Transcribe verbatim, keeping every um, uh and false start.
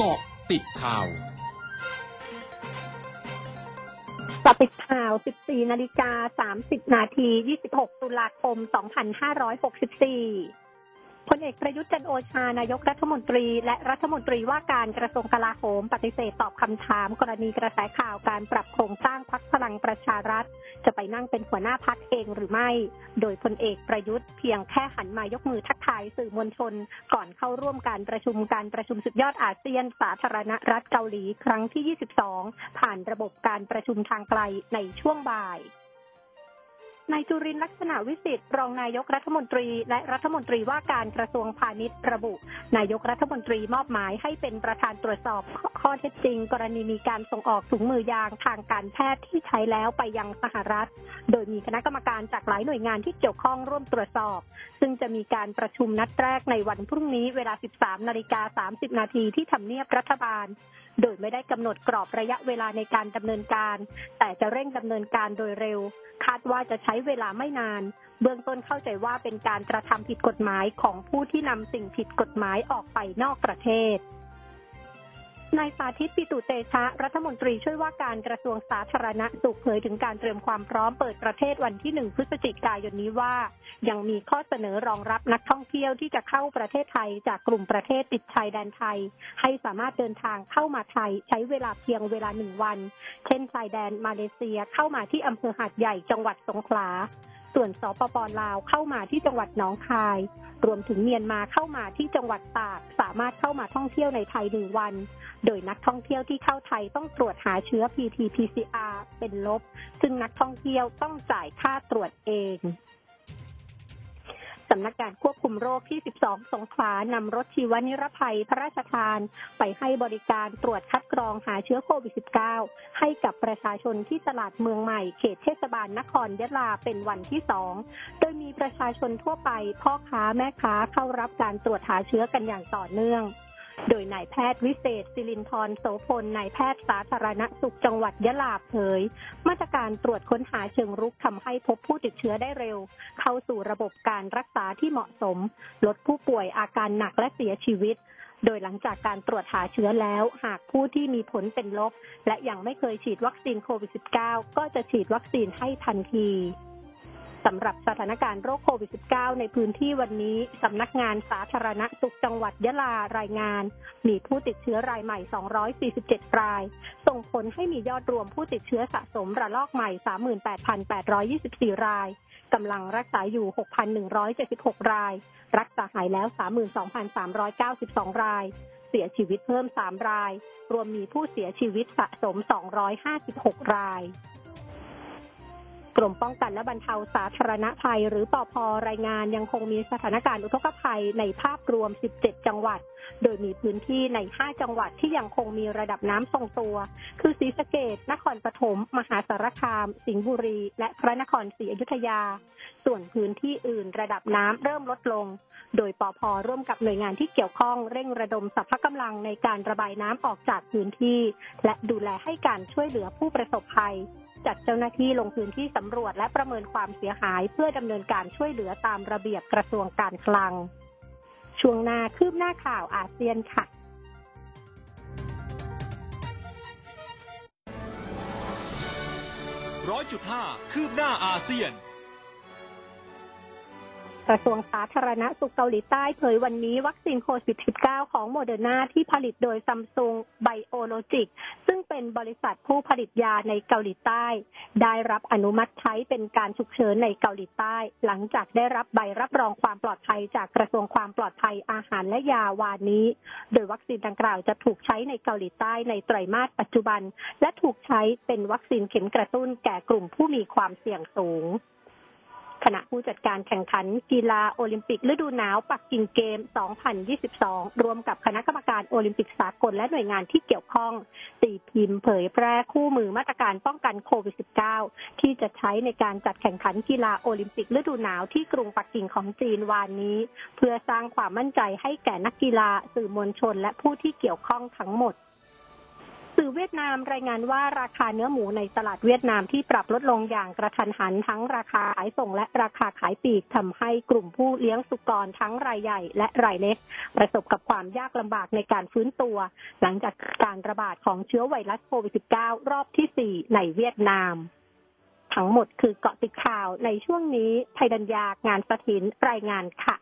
เกาะติดข่าวเกาะติดข่าว สิบสี่นาฬิกาสามสิบนาที ยี่สิบหกตุลาคมสองพันห้าร้อยหกสิบสี่พลเอกประยุทธ์จันทร์โอชานายกรัฐมนตรีและรัฐมนตรีว่าการกระทรวงกลาโหมปฏิเสธตอบคำถามกรณีกระแสข่าวการปรับโครงสร้างพรรคพลังประชารัฐจะไปนั่งเป็นหัวหน้าพรรคเองหรือไม่โดยพลเอกประยุทธ์เพียงแค่หันมายกมือทักทายสื่อมวลชนก่อนเข้าร่วมการประชุมการประชุมสุดยอดอาเซียนสาธารณรัฐเกาหลีครั้งที่ยี่สิบสองผ่านระบบการประชุมทางไกลในช่วงบ่ายนายจุรินทร์ลักษณะวิสิทธิ์รองนายกรัฐมนตรีและรัฐมนตรีว่าการกระทรวงพาณิชย์ระบุนายกรัฐมนตรีมอบหมายให้เป็นประธานตรวจสอบข้อเท็จจริงกรณีมีการส่งออกถุงมือยางทางการแพทย์ที่ใช้แล้วไปยังสหรัฐโดยมีคณะกรรมการจากหลายหน่วยงานที่เกี่ยวข้องร่วมตรวจสอบซึ่งจะมีการประชุมนัดแรกในวันพรุ่งนี้เวลา สิบสามนาฬิกาสามสิบนาทีที่ทำเนียบรัฐบาลโดยไม่ได้กำหนดกรอบระยะเวลาในการดำเนินการแต่จะเร่งดำเนินการโดยเร็วคาดว่าจะใช้เวลาไม่นานเบื้องต้นเข้าใจว่าเป็นการกระทำผิดกฎหมายของผู้ที่นำสิ่งผิดกฎหมายออกไปนอกประเทศนายสาธิตปิตุเตชะรัฐมนตรีช่วยว่าการกระทรวงสาธารณสุขเผยถึงการเตรียมความพร้อมเปิดประเทศวันที่หนึ่งพฤศจิกายนนี้ว่ายังมีข้อเสนอรองรับนักท่องเที่ยวที่จะเข้าประเทศไทยจากกลุ่มประเทศติดชายแดนไทยให้สามารถเดินทางเข้ามาไทยใช้เวลาเพียงเวลาหนึ่งวันเช่นชายแดนมาเลเซียเข้ามาที่อำเภอหาดใหญ่จังหวัดสงขลาส่วนสปป.ลาวเข้ามาที่จังหวัดหนองคายรวมถึงเมียนมาเข้ามาที่จังหวัดตากสามารถเข้ามาท่องเที่ยวในไทยหนึ่งวันโดยนักท่องเที่ยวที่เข้าไทยต้องตรวจหาเชื้อ พี ที พี ซี อาร์ เป็นลบซึ่งนักท่องเที่ยวต้องจ่ายค่าตรวจเองสำนักงานควบคุมโรคที่สิบสองสงขลานำรถชีวนิรภัยพระราชทานไปให้บริการตรวจคัดกรองหาเชื้อโควิด สิบเก้า ให้กับประชาชนที่ตลาดเมืองใหม่เขตเทศบาลนครยะลาเป็นวันที่สองโดยมีประชาชนทั่วไปพ่อค้าแม่ค้าเข้ารับการตรวจหาเชื้อกันอย่างต่อเนื่องโดยนายแพทย์วิเศษศิรินทร์โสพลนายแพทย์สาธารณสุขจังหวัดยะลาเผยมาตรการตรวจค้นหาเชิงรุกทำให้พบผู้ติดเชื้อได้เร็วเข้าสู่ระบบการรักษาที่เหมาะสมลดผู้ป่วยอาการหนักและเสียชีวิตโดยหลังจากการตรวจหาเชื้อแล้วหากผู้ที่มีผลเป็นลบและยังไม่เคยฉีดวัคซีนโควิด สิบเก้า ก็จะฉีดวัคซีนให้ทันทีสำหรับสถานการณ์โรคโควิด สิบเก้า ในพื้นที่วันนี้สำนักงานสาธารณสุขจังหวัดยะลารายงานมีผู้ติดเชื้อรายใหม่สองร้อยสี่สิบเจ็ดรายส่งผลให้มียอดรวมผู้ติดเชื้อสะสมระลอกใหม่ สามหมื่นแปดพันแปดร้อยยี่สิบสี่รายกำลังรักษาอยู่ หกพันหนึ่งร้อยเจ็ดสิบหกรายรักษาหายแล้ว สามหมื่นสองพันสามร้อยเก้าสิบสองรายเสียชีวิตเพิ่มสามรายรวมมีผู้เสียชีวิตสะสมสองร้อยห้าสิบหกรายกรมป้องกันและบรรเทาสาธารณภัยหรือปภ.รายงานยังคงมีสถานการณ์อุทกภัยในภาพรวมสิบเจ็ดจังหวัดโดยมีพื้นที่ในห้าจังหวัดที่ยังคงมีระดับน้ำทรงตัวคือศรีสะเกษนครปฐมมหาสารคามสิงห์บุรีและพระนครศรีอยุธยาส่วนพื้นที่อื่นระดับน้ำเริ่มลดลงโดยปภ.ร่วมกับหน่วยงานที่เกี่ยวข้องเร่งระดมสรรพกำลังในการระบายน้ำออกจากพื้นที่และดูแลให้การช่วยเหลือผู้ประสบภัยจัดเจ้าหน้าที่ลงพื้นที่สำรวจและประเมินความเสียหายเพื่อดำเนินการช่วยเหลือตามระเบียบกระทรวงการคลังช่วงหน้าคืบหน้าข่าวอาเซียนค่ะร้อยจุดห้าคืบหน้าอาเซียนกระทรวงสาธารณสุขเกาหลีใต้เผยวันนี้วัคซีนโควิด สิบเก้า ของโมเดอร์นาที่ผลิตโดย Samsung Biologics ซึ่งเป็นบริษัทผู้ผลิตยาในเกาหลีใต้ได้รับอนุมัติใช้เป็นการฉุกเฉินในเกาหลีใต้หลังจากได้รับใบรับรองความปลอดภัยจากกระทรวงความปลอดภัยอาหารและยาวานนี้โดยวัคซีนดังกล่าวจะถูกใช้ในเกาหลีใต้ในไตรมาสปัจจุบันและถูกใช้เป็นวัคซีนเข็มกระตุ้นแก่กลุ่มผู้มีความเสี่ยงสูงคณะผู้จัดการแข่งขันกีฬาโอลิมปิกฤดูหนาวปักกิ่งเกมสองพันยี่สิบสองรวมกับคณะกรรมการโอลิมปิกสากลและหน่วยงานที่เกี่ยวข้องตีพิมพ์เผยแพร่คู่มือมาตรการป้องกันโควิด สิบเก้า ที่จะใช้ในการจัดแข่งขันกีฬาโอลิมปิกฤดูหนาวที่กรุงปักกิ่งของจีนวานนี้เพื่อสร้างความมั่นใจให้แก่นักกีฬาสื่อมวลชนและผู้ที่เกี่ยวข้องทั้งหมด สื่อเวียดนามรายงานว่าราคาเนื้อหมูในตลาดเวียดนามที่ปรับลดลงอย่างกระทันหันทั้งราคาขายส่งและราคาขายปลีกทำให้กลุ่มผู้เลี้ยงสุกรทั้งรายใหญ่และรายเล็กประสบกับความยากลำบากในการฟื้นตัวหลังจากการระบาดของเชื้อไวรัสโควิด สิบเก้า รอบที่สี่ในเวียดนามทั้งหมดคือเกาะติดข่าวในช่วงนี้ภัยดัญญางานสถินรายงานค่ะ